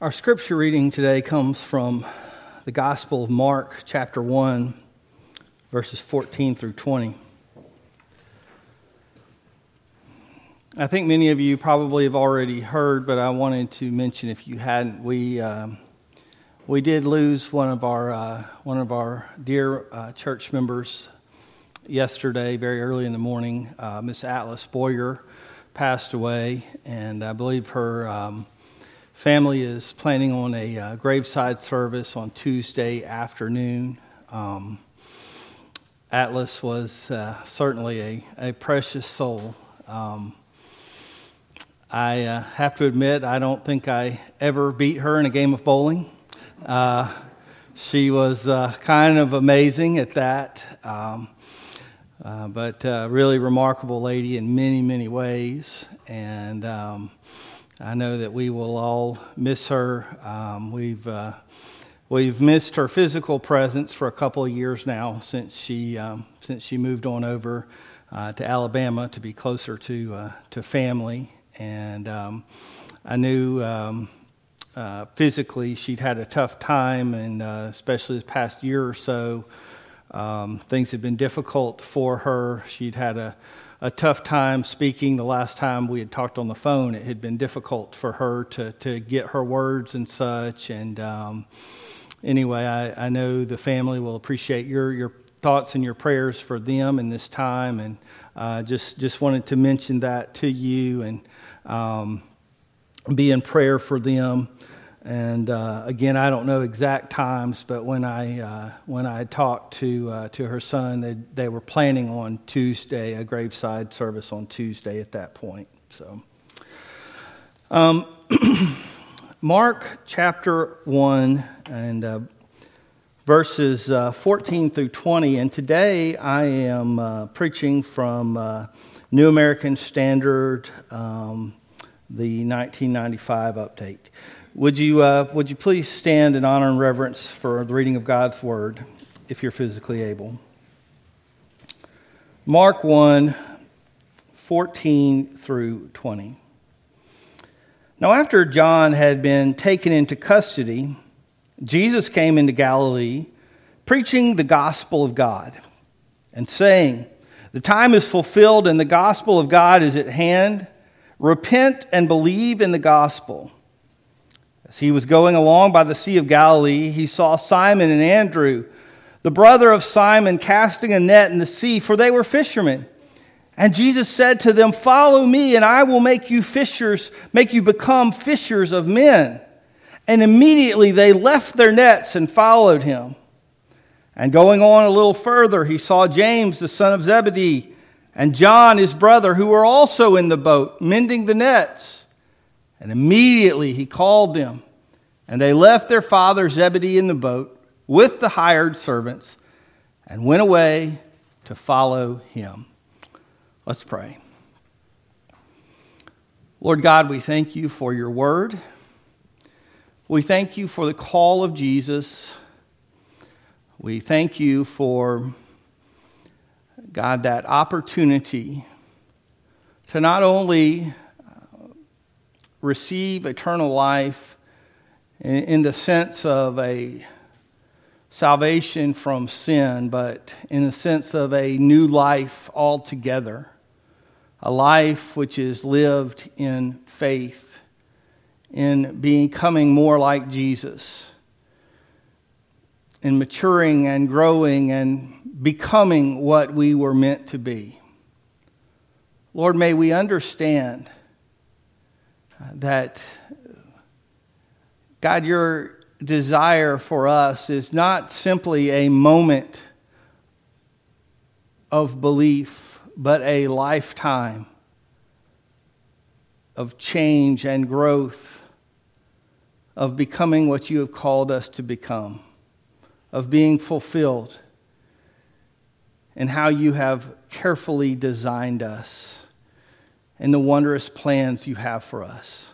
Our scripture reading today comes from the Gospel of Mark, chapter 1, verses 14 through 20. I think many of you probably have already heard, but I wanted to mention if you hadn't, we did lose one of our dear church members yesterday, very early in the morning. Miss Atlas Boyer passed away, and I believe her family is planning on a graveside service on Tuesday afternoon. Atlas was certainly a precious soul. I have to admit, I don't think I ever beat her in a game of bowling. She was kind of amazing at that, but really remarkable lady in many, many ways. And I know that we will all miss her. We've missed her physical presence for a couple of years now since she moved on over to Alabama to be closer to family. And I knew physically she'd had a tough time, and especially this past year or so, things had been difficult for her. She'd had a tough time speaking. The last time we had talked on the phone, it had been difficult for her to get her words and such. And anyway, I know the family will appreciate your thoughts and your prayers for them in this time. And just wanted to mention that to you and be in prayer for them. And again, I don't know exact times, but when I talked to her son, they were planning on Tuesday, a graveside service on Tuesday at that point. So, Mark chapter 1 and verses 14 through 20, and today I am preaching from New American Standard, the 1995 update. Would you please stand in honor and reverence for the reading of God's Word, if you're physically able. Mark 1, 14 through 20. Now after John had been taken into custody, Jesus came into Galilee, preaching the gospel of God, and saying, "The time is fulfilled and the gospel of God is at hand. Repent and believe in the gospel." As he was going along by the Sea of Galilee, he saw Simon and Andrew, the brother of Simon, casting a net in the sea, for they were fishermen. And Jesus said to them, "Follow me, and I will make you become fishers of men." And immediately they left their nets and followed him. And going on a little further, he saw James, the son of Zebedee, and John, his brother, who were also in the boat, mending the nets. And immediately he called them, and they left their father Zebedee in the boat with the hired servants and went away to follow him. Let's pray. Lord God, we thank you for your word. We thank you for the call of Jesus. We thank you for, God, that opportunity to not only receive eternal life in the sense of a salvation from sin, but in the sense of a new life altogether, a life which is lived in faith, in becoming more like Jesus, in maturing and growing and becoming what we were meant to be. Lord, may we understand that, God, your desire for us is not simply a moment of belief, but a lifetime of change and growth, of becoming what you have called us to become, of being fulfilled in how you have carefully designed us and the wondrous plans you have for us.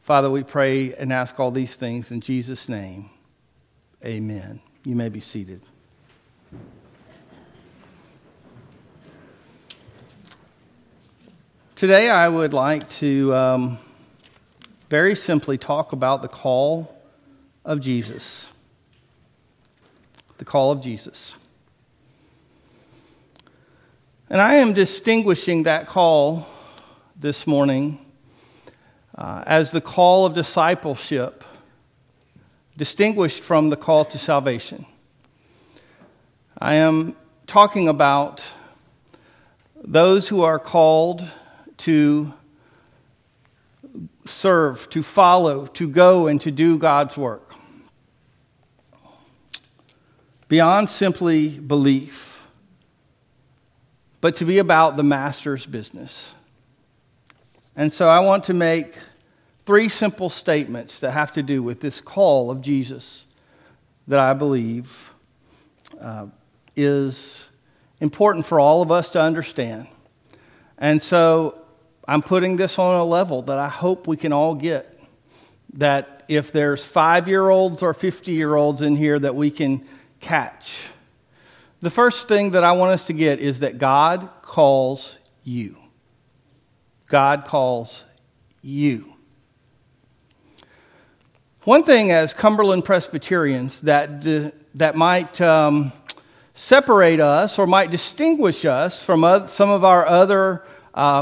Father, we pray and ask all these things in Jesus' name. Amen. You may be seated. Today I would like to very simply talk about the call of Jesus. The call of Jesus. And I am distinguishing that call this morning as the call of discipleship, distinguished from the call to salvation. I am talking about those who are called to serve, to follow, to go, and to do God's work. Beyond simply belief, but to be about the master's business. And so I want to make three simple statements that have to do with this call of Jesus that I believe is important for all of us to understand. And so I'm putting this on a level that I hope we can all get. That if there's 5-year-olds or 50-year-olds in here, that we can catch. The first thing that I want us to get is that God calls you. God calls you. One thing as Cumberland Presbyterians that might separate us or might distinguish us from some of our other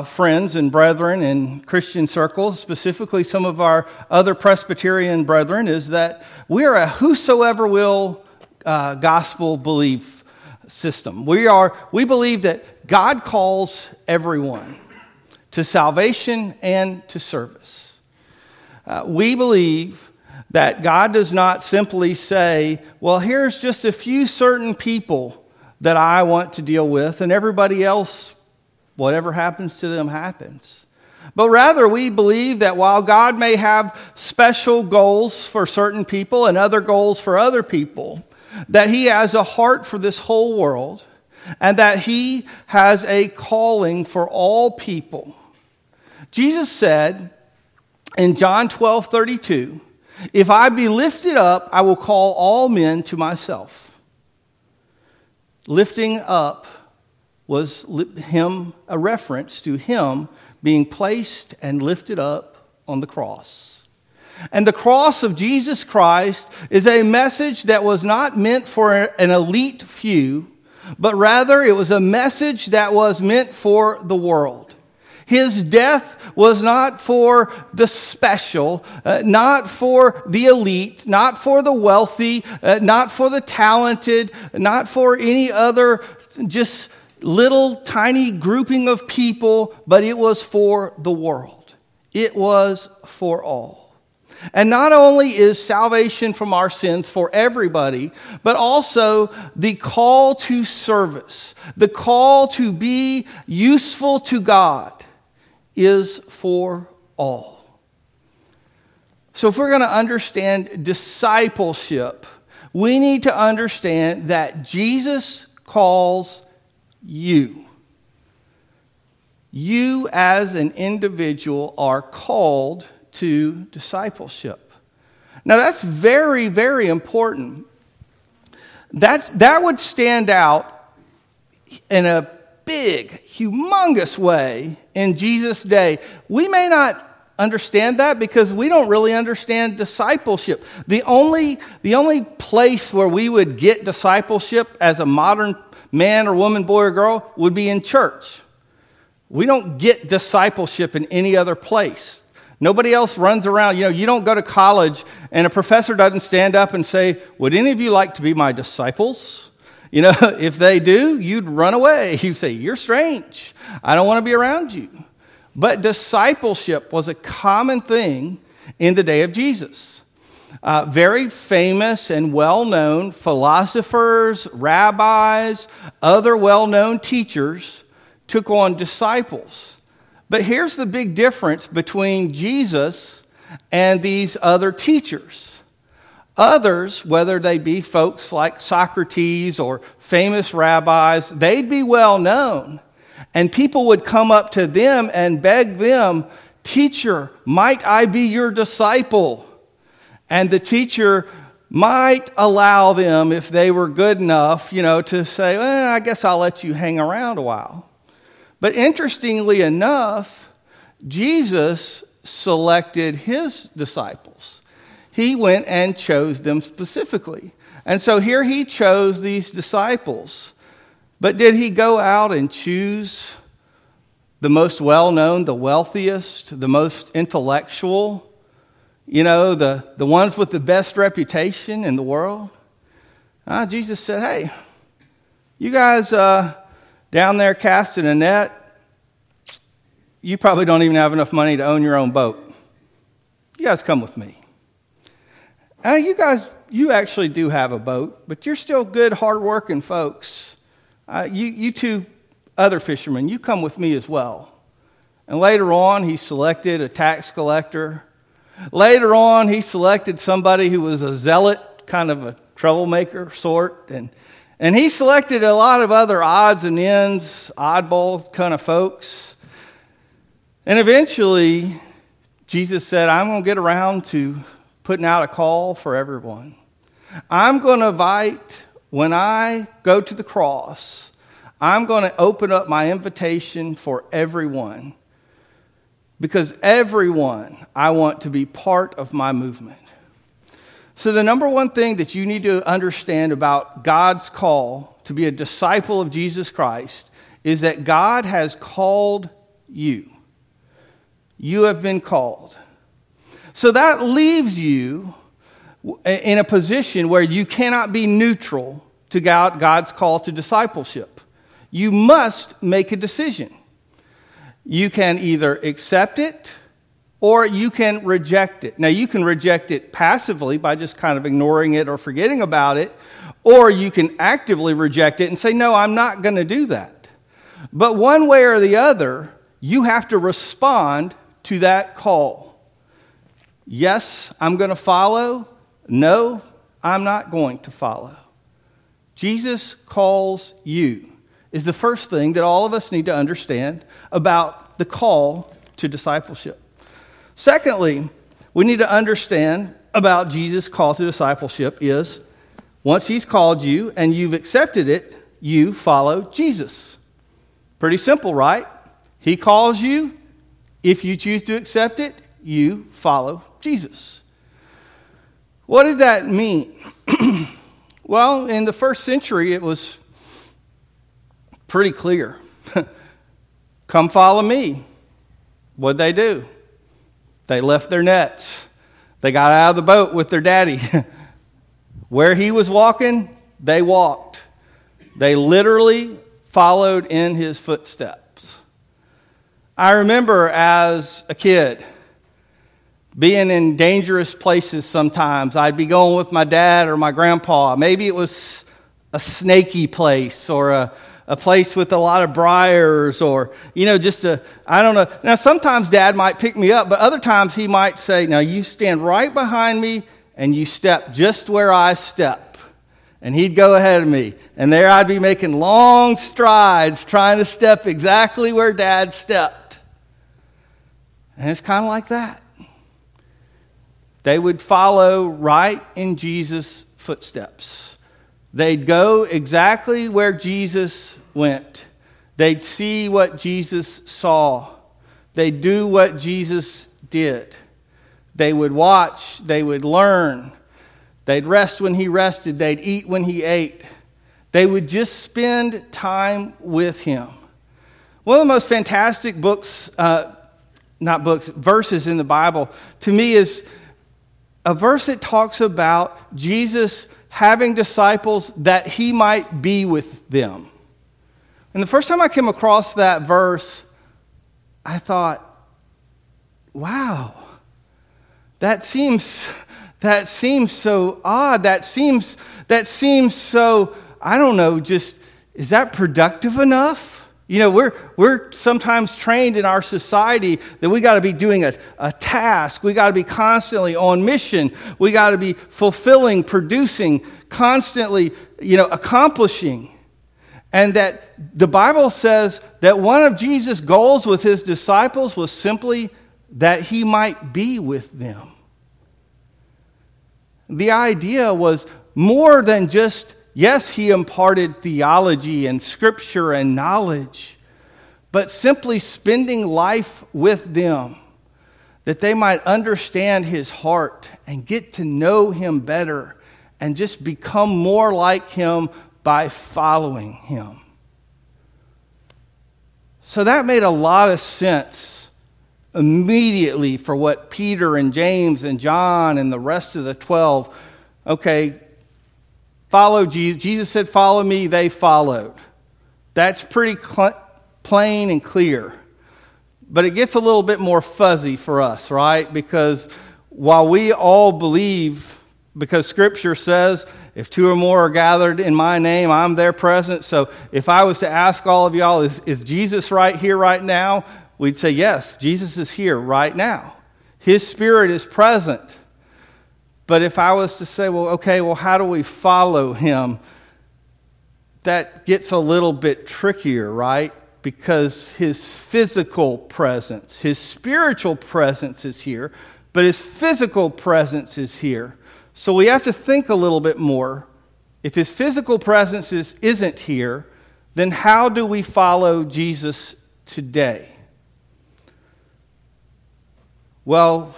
friends and brethren in Christian circles, specifically some of our other Presbyterian brethren, is that we are a whosoever will gospel belief system. We believe that God calls everyone to salvation and to service. We believe that God does not simply say, well, here's just a few certain people that I want to deal with, and everybody else, whatever happens to them happens. But rather, we believe that while God may have special goals for certain people and other goals for other people, that He has a heart for this whole world and that He has a calling for all people. Jesus said in John 12:32, "If I be lifted up, I will call all men to myself." Lifting up was Him, a reference to Him being placed and lifted up on the cross. And the cross of Jesus Christ is a message that was not meant for an elite few, but rather it was a message that was meant for the world. His death was not for the special, not for the elite, not for the wealthy, not for the talented, not for any other just little tiny grouping of people, but it was for the world. It was for all. And not only is salvation from our sins for everybody, but also the call to service, the call to be useful to God is for all. So if we're going to understand discipleship, we need to understand that Jesus calls you. You as an individual are called to discipleship. Now that's very, very important. That would stand out in a big, humongous way in Jesus' day. We may not understand that because we don't really understand discipleship. The only place where we would get discipleship as a modern man or woman, boy or girl, would be in church. We don't get discipleship in any other place. Nobody else runs around. You don't go to college and a professor doesn't stand up and say, would any of you like to be my disciples? If they do, you'd run away. You'd say, you're strange. I don't want to be around you. But discipleship was a common thing in the day of Jesus. Very famous and well-known philosophers, rabbis, other well-known teachers took on disciples. But here's the big difference between Jesus and these other teachers. Others, whether they be folks like Socrates or famous rabbis, they'd be well-known. And people would come up to them and beg them, "Teacher, might I be your disciple?" And the teacher might allow them, if they were good enough, to say, well, I guess I'll let you hang around a while. But interestingly enough, Jesus selected his disciples. He went and chose them specifically. And so here he chose these disciples. But did he go out and choose the most well-known, the wealthiest, the most intellectual, you know, the ones with the best reputation in the world? Jesus said, hey, you guys down there casting a net, you probably don't even have enough money to own your own boat. You guys come with me. You actually do have a boat, but you're still good, hard-working folks. You two other fishermen, you come with me as well. And later on, he selected a tax collector. Later on, he selected somebody who was a zealot, kind of a troublemaker sort. And he selected a lot of other odds and ends, oddball kind of folks. And eventually, Jesus said, I'm going to get around to putting out a call for everyone. I'm going to invite, when I go to the cross, I'm going to open up my invitation for everyone. Because everyone, I want to be part of my movement. So the number one thing that you need to understand about God's call to be a disciple of Jesus Christ is that God has called you. You have been called. So that leaves you in a position where you cannot be neutral to God's call to discipleship. You must make a decision. You can either accept it or you can reject it. Now, you can reject it passively by just kind of ignoring it or forgetting about it, or you can actively reject it and say, no, I'm not going to do that. But one way or the other, you have to respond to that call. Yes, I'm going to follow. No, I'm not going to follow. Jesus calls you is the first thing that all of us need to understand about the call to discipleship. Secondly, we need to understand about Jesus' call to discipleship is once he's called you and you've accepted it, you follow Jesus. Pretty simple, right? He calls you. If you choose to accept it, you follow Jesus. What did that mean? Well, in the first century, it was pretty clear. Come follow me. What'd they do? They left their nets. They got out of the boat with their daddy. Where he was walking, they walked. They literally followed in his footsteps. I remember as a kid being in dangerous places sometimes. I'd be going with my dad or my grandpa. Maybe it was a snaky place or a place with a lot of briars or, you know, just I don't know. Now, sometimes dad might pick me up, but other times he might say, now you stand right behind me and you step just where I step. And he'd go ahead of me. And there I'd be making long strides trying to step exactly where dad stepped. And it's kind of like that. They would follow right in Jesus' footsteps. They'd go exactly where Jesus went. They'd see what Jesus saw. They'd do what Jesus did. They would watch. They would learn. They'd rest when he rested. They'd eat when he ate. They would just spend time with him. One of the most fantastic verses in the Bible to me is a verse that talks about Jesus having disciples that he might be with them. And the first time I came across that verse, I thought, wow, that seems so odd. That seems so, I don't know, just, is that productive enough? You know, we're sometimes trained in our society that we got to be doing a task. We got to be constantly on mission. We got to be fulfilling, producing, constantly, you know, accomplishing. And that the Bible says that one of Jesus' goals with his disciples was simply that he might be with them. The idea was more than just, yes, he imparted theology and scripture and knowledge, but simply spending life with them. that they might understand his heart and get to know him better and just become more like him by following him. So that made a lot of sense immediately for what Peter and James and John and the rest of the 12, okay, follow Jesus. Jesus said, follow me, they followed. That's pretty plain and clear. But it gets a little bit more fuzzy for us, right? Because while we all believe, because Scripture says, if two or more are gathered in my name, I'm there present. So if I was to ask all of y'all, is Jesus right here right now? We'd say, yes, Jesus is here right now. His Spirit is present. But if I was to say, well, how do we follow him? That gets a little bit trickier, right? Because his physical presence, his spiritual presence is here, but his physical presence is here. So we have to think a little bit more. If his physical presence isn't here, then how do we follow Jesus today? Well,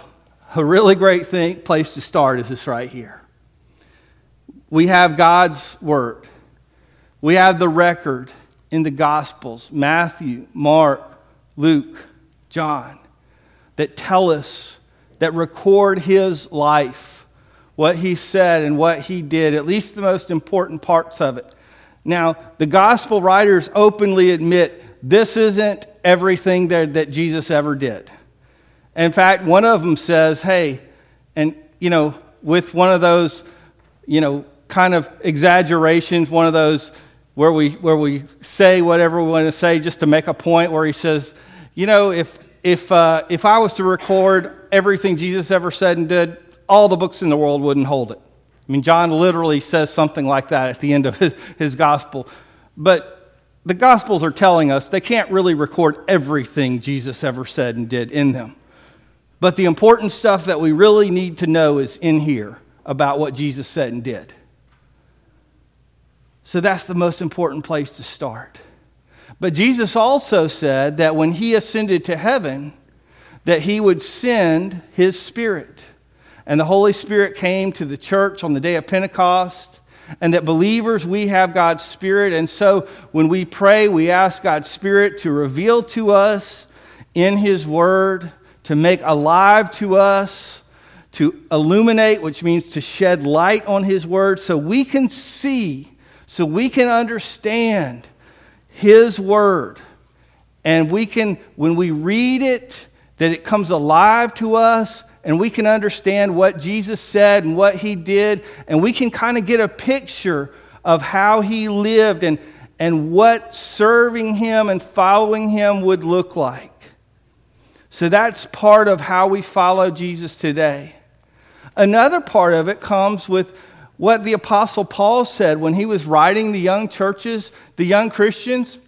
a really great place to start is this right here. We have God's Word. We have the record in the Gospels, Matthew, Mark, Luke, John, that tell us, that record his life, what he said and what he did, at least the most important parts of it. Now, the Gospel writers openly admit this isn't everything that Jesus ever did. In fact, one of them says, hey, and, with one of those, kind of exaggerations, one of those where we say whatever we want to say just to make a point, where he says, if I was to record everything Jesus ever said and did, all the books in the world wouldn't hold it. I mean, John literally says something like that at the end of his gospel. But the gospels are telling us they can't really record everything Jesus ever said and did in them. But the important stuff that we really need to know is in here about what Jesus said and did. So that's the most important place to start. But Jesus also said that when he ascended to heaven, that he would send his Spirit. And the Holy Spirit came to the church on the day of Pentecost, and that believers, we have God's Spirit. And so when we pray, we ask God's Spirit to reveal to us in his Word, to make alive to us, to illuminate, which means to shed light on his Word, so we can see, so we can understand his Word, and we can, when we read it, that it comes alive to us, and we can understand what Jesus said and what he did, and we can kind of get a picture of how he lived and what serving him and following him would look like. So that's part of how we follow Jesus today. Another part of it comes with what the Apostle Paul said when he was writing the young churches, the young Christians.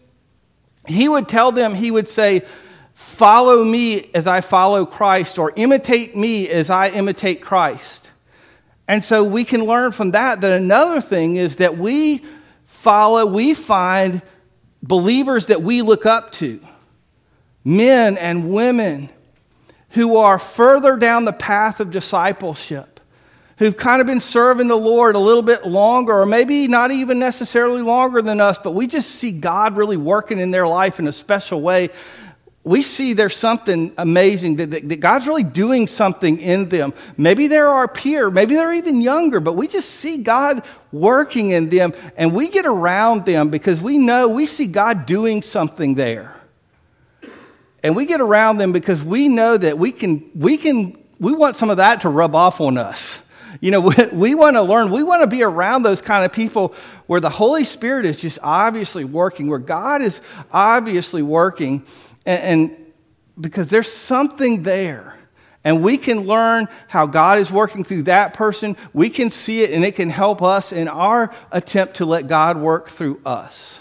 He would tell them, he would say, follow me as I follow Christ, or imitate me as I imitate Christ. And so we can learn from that another thing is that we find believers that we look up to, men and women who are further down the path of discipleship, who've kind of been serving the Lord a little bit longer, or maybe not even necessarily longer than us, but we just see God really working in their life in a special way. We see there's something amazing, that God's really doing something in them. Maybe they're our peer, maybe they're even younger, but we just see God working in them, and we get around them because we know we see God doing something there. And we get around them because we know that we want some of that to rub off on us. We want to learn. We want to be around those kind of people where the Holy Spirit is just obviously working, where God is obviously working, and because there's something there. And we can learn how God is working through that person. We can see it, and it can help us in our attempt to let God work through us.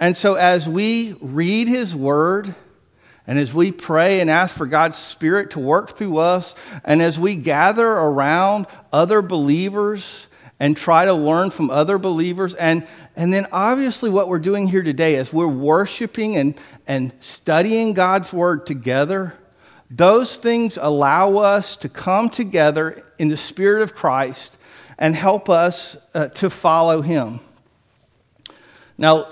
And so as we read his Word, and as we pray and ask for God's Spirit to work through us, and as we gather around other believers and try to learn from other believers, and then obviously what we're doing here today is we're worshiping and studying God's Word together, Those things allow us to come together in the Spirit of Christ and help us to follow Him. Now,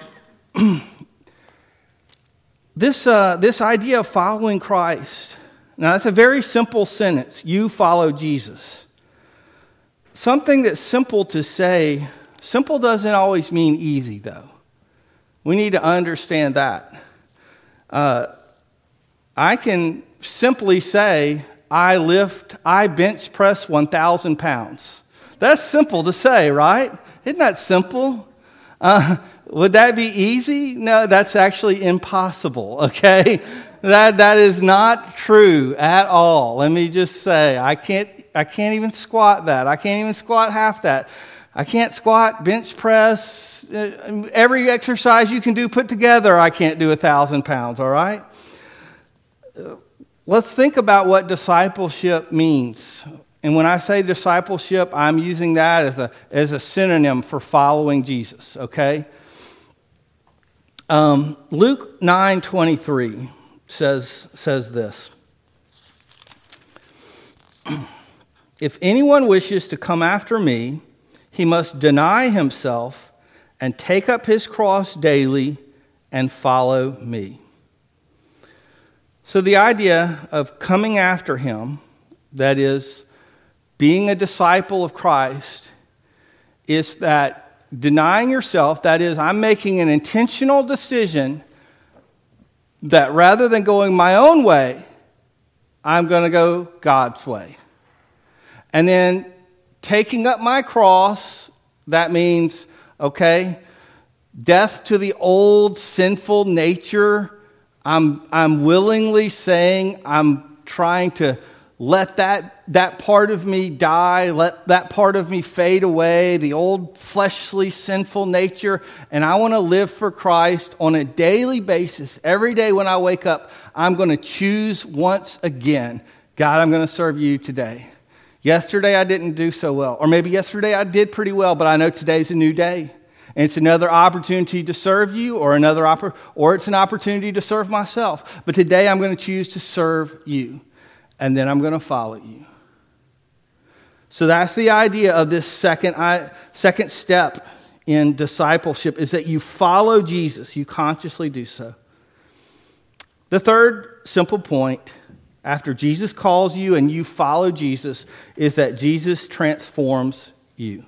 this idea of following Christ, now that's a very simple sentence, you follow Jesus. Something that's simple to say, simple doesn't always mean easy though. We need to understand that. I can simply say, I bench press 1,000 pounds. That's simple to say, right? Isn't that simple? Would that be easy? No, that's actually impossible, okay? That is not true at all. Let me just say, I can't even squat that. I can't even squat half that. I can't squat, bench press, every exercise you can do put together, I can't do 1,000 pounds, all right? Let's think about what discipleship means. And when I say discipleship, I'm using that as a synonym for following Jesus, okay? Luke 9:23 says this. If anyone wishes to come after me, he must deny himself and take up his cross daily and follow me. So the idea of coming after him, that is, being a disciple of Christ, is that denying yourself, that is, I'm making an intentional decision that rather than going my own way, I'm going to go God's way. And then taking up my cross, that means, okay, death to the old sinful nature. I'm willingly saying I'm trying to let that part of me die, let that part of me fade away, the old fleshly sinful nature, and I want to live for Christ on a daily basis. Every day when I wake up, I'm going to choose once again, God, I'm going to serve you today. Yesterday I didn't do so well, or maybe yesterday I did pretty well, but I know today's a new day, and it's another opportunity to serve you, or or it's an opportunity to serve myself, but today I'm going to choose to serve you. And then I'm going to follow you. So that's the idea of this second step in discipleship, is that you follow Jesus. You consciously do so. The third simple point, after Jesus calls you and you follow Jesus, is that Jesus transforms you.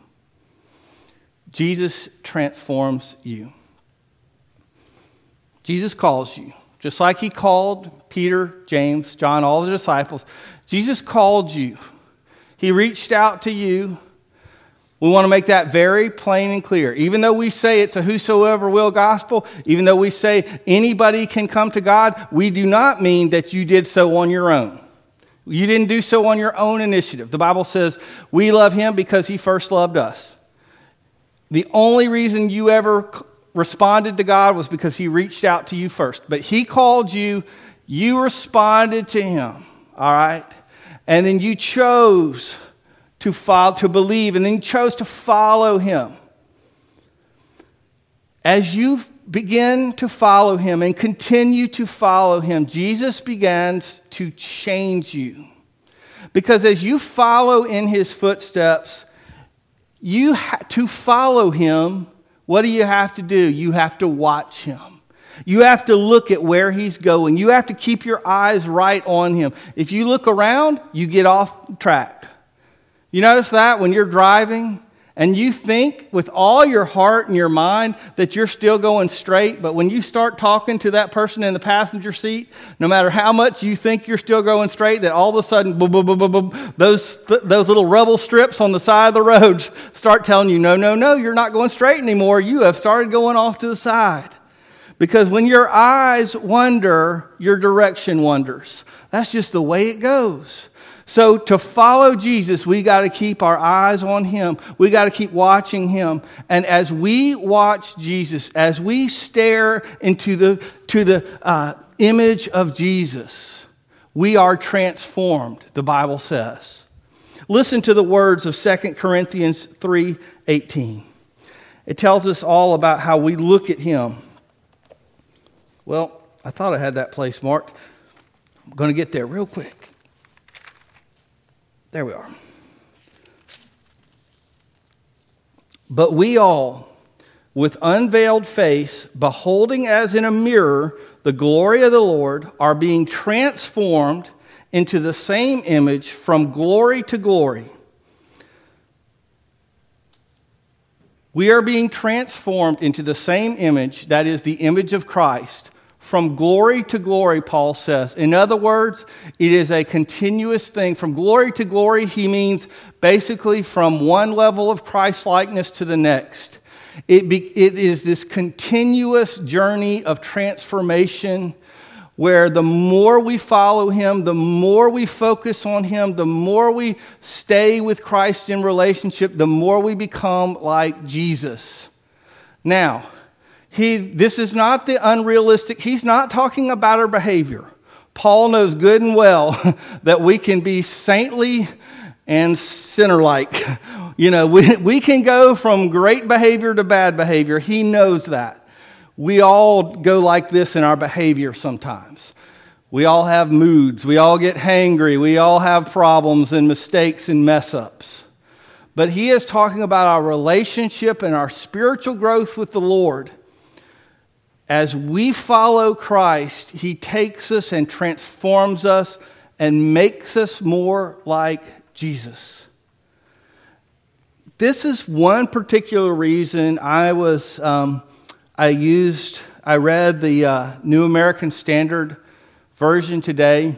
Jesus transforms you. Jesus calls you. Just like he called Peter, James, John, all the disciples, Jesus called you. He reached out to you. We want to make that very plain and clear. Even though we say it's a whosoever will gospel, even though we say anybody can come to God, we do not mean that you did so on your own. You didn't do so on your own initiative. The Bible says we love him because he first loved us. The only reason you ever responded to God was because he reached out to you first. But he called you, you responded to him, all right? And then you chose to believe, and then you chose to follow him. As you begin to follow him and continue to follow him, Jesus begins to change you. Because as you follow in his footsteps, to follow him, what do you have to do? You have to watch him. You have to look at where he's going. You have to keep your eyes right on him. If you look around, you get off track. You notice that when you're driving and you think with all your heart and your mind that you're still going straight, but when you start talking to that person in the passenger seat, no matter how much you think you're still going straight, that all of a sudden, boom, boom, boom, boom, boom, those little rubble strips on the side of the road start telling you, no, you're not going straight anymore. You have started going off to the side. Because when your eyes wander, your direction wanders. That's just the way it goes. So to follow Jesus, we got to keep our eyes on him. We got to keep watching him. And as we watch Jesus, as we stare into the image of Jesus, we are transformed, the Bible says. Listen to the words of 2 Corinthians 3:18. It tells us all about how we look at him. Well, I thought I had that place marked. I'm going to get there real quick. There we are. But we all, with unveiled face, beholding as in a mirror the glory of the Lord, are being transformed into the same image from glory to glory. We are being transformed into the same image, that is the image of Christ, from glory to glory, Paul says. In other words, it is a continuous thing. From glory to glory, he means basically from one level of Christ-likeness to the next. It is this continuous journey of transformation where the more we follow him, the more we focus on him, the more we stay with Christ in relationship, the more we become like Jesus. Now, this is not the unrealistic. He's not talking about our behavior. Paul knows good and well that we can be saintly and sinner-like. You know, we can go from great behavior to bad behavior. He knows that. We all go like this in our behavior sometimes. We all have moods. We all get hangry. We all have problems and mistakes and mess-ups. But he is talking about our relationship and our spiritual growth with the Lord. As we follow Christ, he takes us and transforms us and makes us more like Jesus. This is one particular reason I read the New American Standard version today.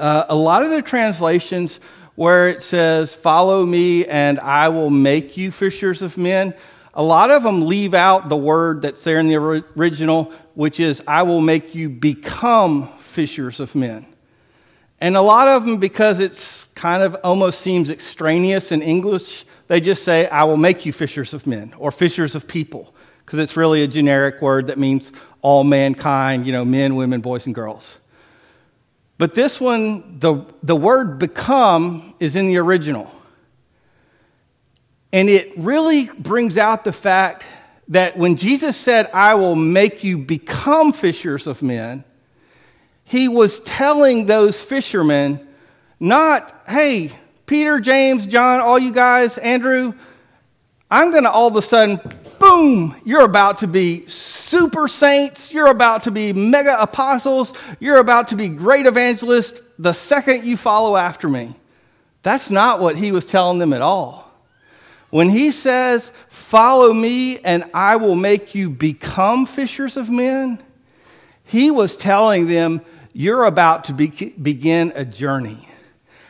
A lot of the translations where it says, "Follow me and I will make you fishers of men," a lot of them leave out the word that's there in the original, which is, "I will make you become fishers of men." And a lot of them, because it's kind of almost seems extraneous in English, they just say, "I will make you fishers of men," or "fishers of people," because it's really a generic word that means all mankind, you know, men, women, boys, and girls. But this one, the word "become" is in the original. And it really brings out the fact that when Jesus said, "I will make you become fishers of men," he was telling those fishermen, not, "Hey, Peter, James, John, all you guys, Andrew, I'm going to all of a sudden, boom, you're about to be super saints. You're about to be mega apostles. You're about to be great evangelists the second you follow after me." That's not what he was telling them at all. When he says, "Follow me and I will make you become fishers of men," he was telling them, you're about to begin a journey.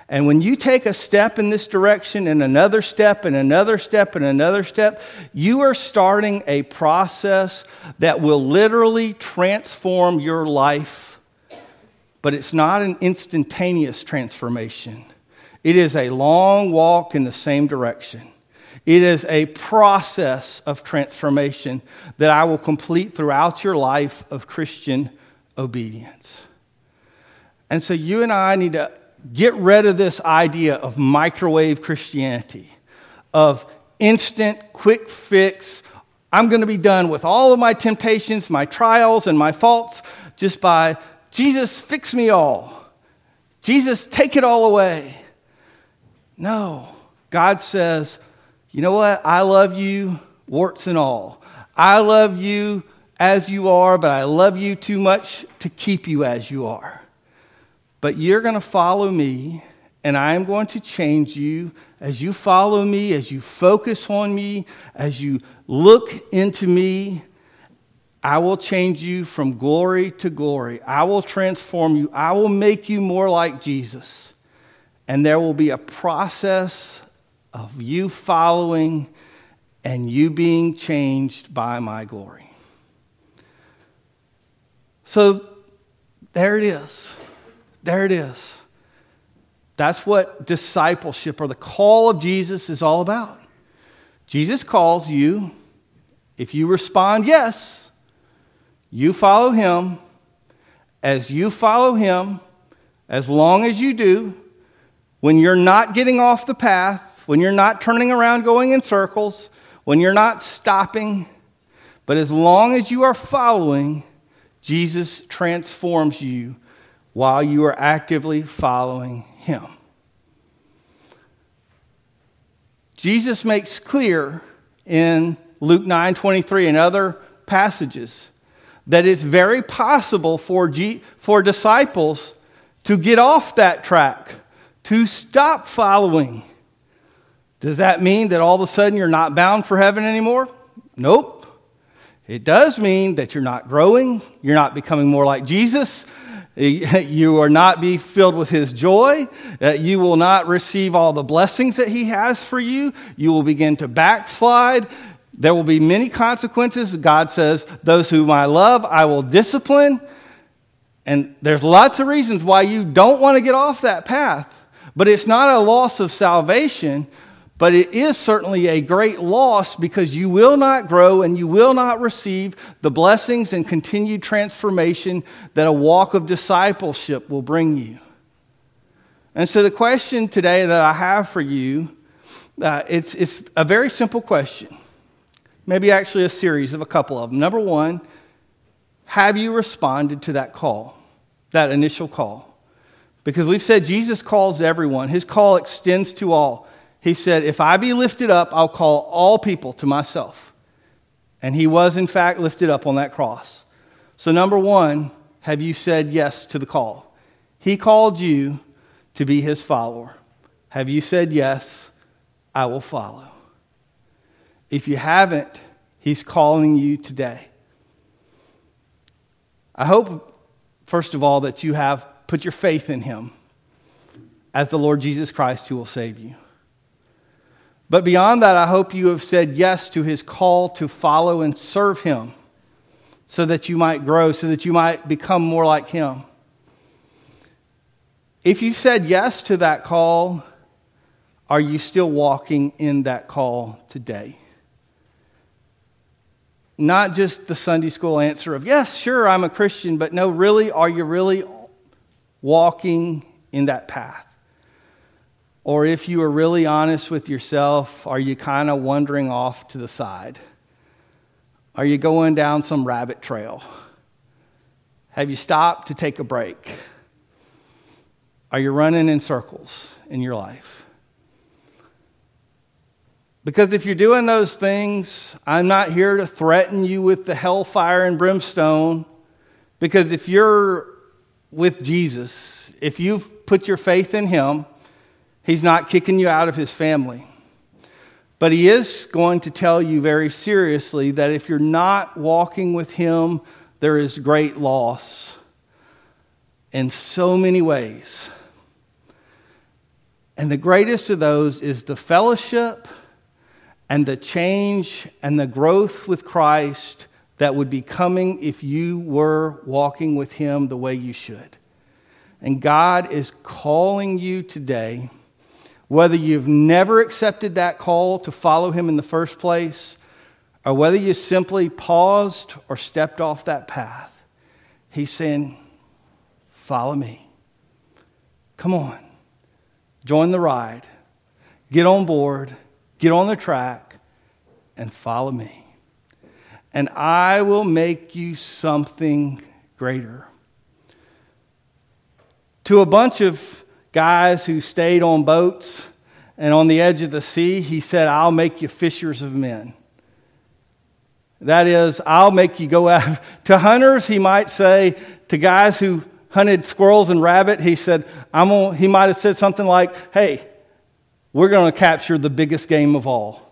And when you take a step in this direction and another step and another step and another step, you are starting a process that will literally transform your life. But it's not an instantaneous transformation. It is a long walk in the same direction. It is a process of transformation that I will complete throughout your life of Christian obedience. And so you and I need to get rid of this idea of microwave Christianity, of instant, quick fix. I'm going to be done with all of my temptations, my trials, and my faults just by, "Jesus, fix me all. Jesus, take it all away." No. God says, "You know what? I love you, warts and all. I love you as you are, but I love you too much to keep you as you are. But you're going to follow me, and I am going to change you as you follow me, as you focus on me, as you look into me. I will change you from glory to glory. I will transform you. I will make you more like Jesus." And there will be a process of you following and you being changed by my glory. So there it is. There it is. That's what discipleship or the call of Jesus is all about. Jesus calls you. If you respond yes, you follow him. As you follow him, as long as you do, when you're not getting off the path, when you're not turning around going in circles, when you're not stopping, but as long as you are following, Jesus transforms you while you are actively following him. Jesus makes clear in Luke 9:23 and other passages that it's very possible for disciples to get off that track, to stop following. Does that mean that all of a sudden you're not bound for heaven anymore? Nope. It does mean that you're not growing, you're not becoming more like Jesus, you are not be filled with his joy, you will not receive all the blessings that he has for you, you will begin to backslide. There will be many consequences. God says, those whom I love, I will discipline. And there's lots of reasons why you don't want to get off that path. But it's not a loss of salvation, but it is certainly a great loss because you will not grow and you will not receive the blessings and continued transformation that a walk of discipleship will bring you. And so the question today that I have for you, it's a very simple question. Maybe actually a series of a couple of them. Number one, have you responded to that call, that initial call? Because we've said Jesus calls everyone. His call extends to all. He said, if I be lifted up, I'll call all people to myself. And he was, in fact, lifted up on that cross. So number one, have you said yes to the call? He called you to be his follower. Have you said yes, I will follow? If you haven't, he's calling you today. I hope, first of all, that you have put your faith in him as the Lord Jesus Christ who will save you. But beyond that, I hope you have said yes to his call to follow and serve him so that you might grow, so that you might become more like him. If you've said yes to that call, are you still walking in that call today? Not just the Sunday school answer of, yes, sure, I'm a Christian, but no, really, are you really walking in that path? Or if you are really honest with yourself, are you kind of wandering off to the side? Are you going down some rabbit trail? Have you stopped to take a break? Are you running in circles in your life? Because if you're doing those things, I'm not here to threaten you with the hellfire and brimstone. Because if you're with Jesus, if you've put your faith in him, he's not kicking you out of his family. But he is going to tell you very seriously that if you're not walking with him, there is great loss in so many ways. And the greatest of those is the fellowship and the change and the growth with Christ that would be coming if you were walking with him the way you should. And God is calling you today, whether you've never accepted that call to follow him in the first place, or whether you simply paused or stepped off that path. He's saying, follow me. Come on. Join the ride. Get on board. Get on the track and follow me. And I will make you something greater. To a bunch of guys who stayed on boats and on the edge of the sea, he said, I'll make you fishers of men. That is, I'll make you go out. To hunters, he might say, to guys who hunted squirrels and rabbit, he said, he might have said something like, hey, we're going to capture the biggest game of all.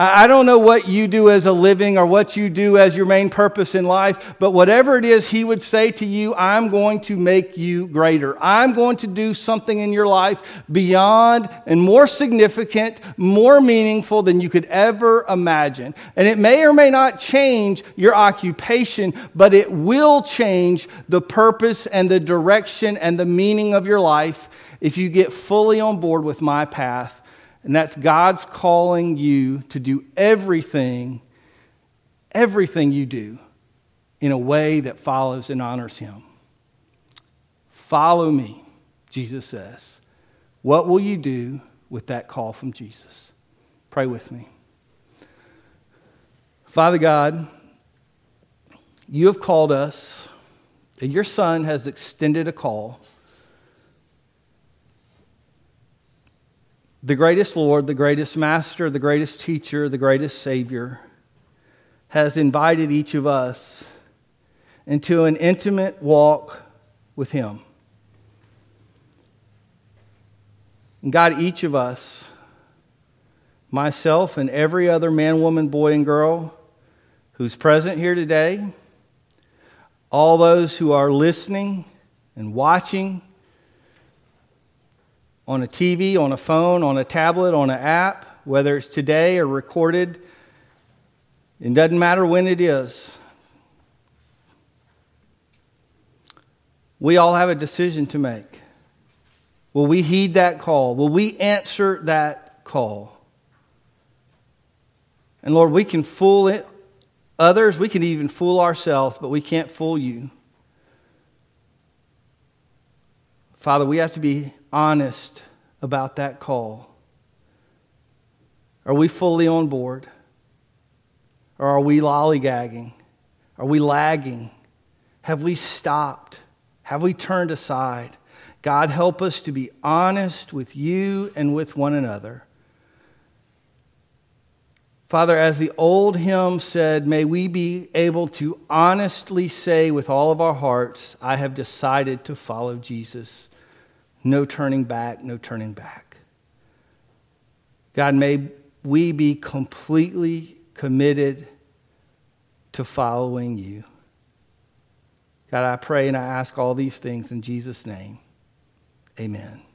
I don't know what you do as a living or what you do as your main purpose in life, but whatever it is, he would say to you, I'm going to make you greater. I'm going to do something in your life beyond and more significant, more meaningful than you could ever imagine. And it may or may not change your occupation, but it will change the purpose and the direction and the meaning of your life if you get fully on board with my path. And that's God's calling you to do everything you do in a way that follows and honors him. Follow me, Jesus says. What will you do with that call from Jesus? Pray with me. Father God, you have called us that your son has extended a call. The greatest Lord, the greatest master, the greatest teacher, the greatest Savior has invited each of us into an intimate walk with Him. And God, each of us, myself and every other man, woman, boy, and girl who's present here today, all those who are listening and watching on a TV, on a phone, on a tablet, on an app, whether it's today or recorded, it doesn't matter when it is. We all have a decision to make. Will we heed that call? Will we answer that call? And Lord, we can fool it, others, we can even fool ourselves, but we can't fool you. Father, we have to be honest about that call. Are we fully on board? Or are we lollygagging? Are we lagging? Have we stopped? Have we turned aside? God, help us to be honest with you and with one another. Father, as the old hymn said, may we be able to honestly say with all of our hearts, I have decided to follow Jesus. No turning back, no turning back. God, may we be completely committed to following you. God, I pray and I ask all these things in Jesus' name. Amen.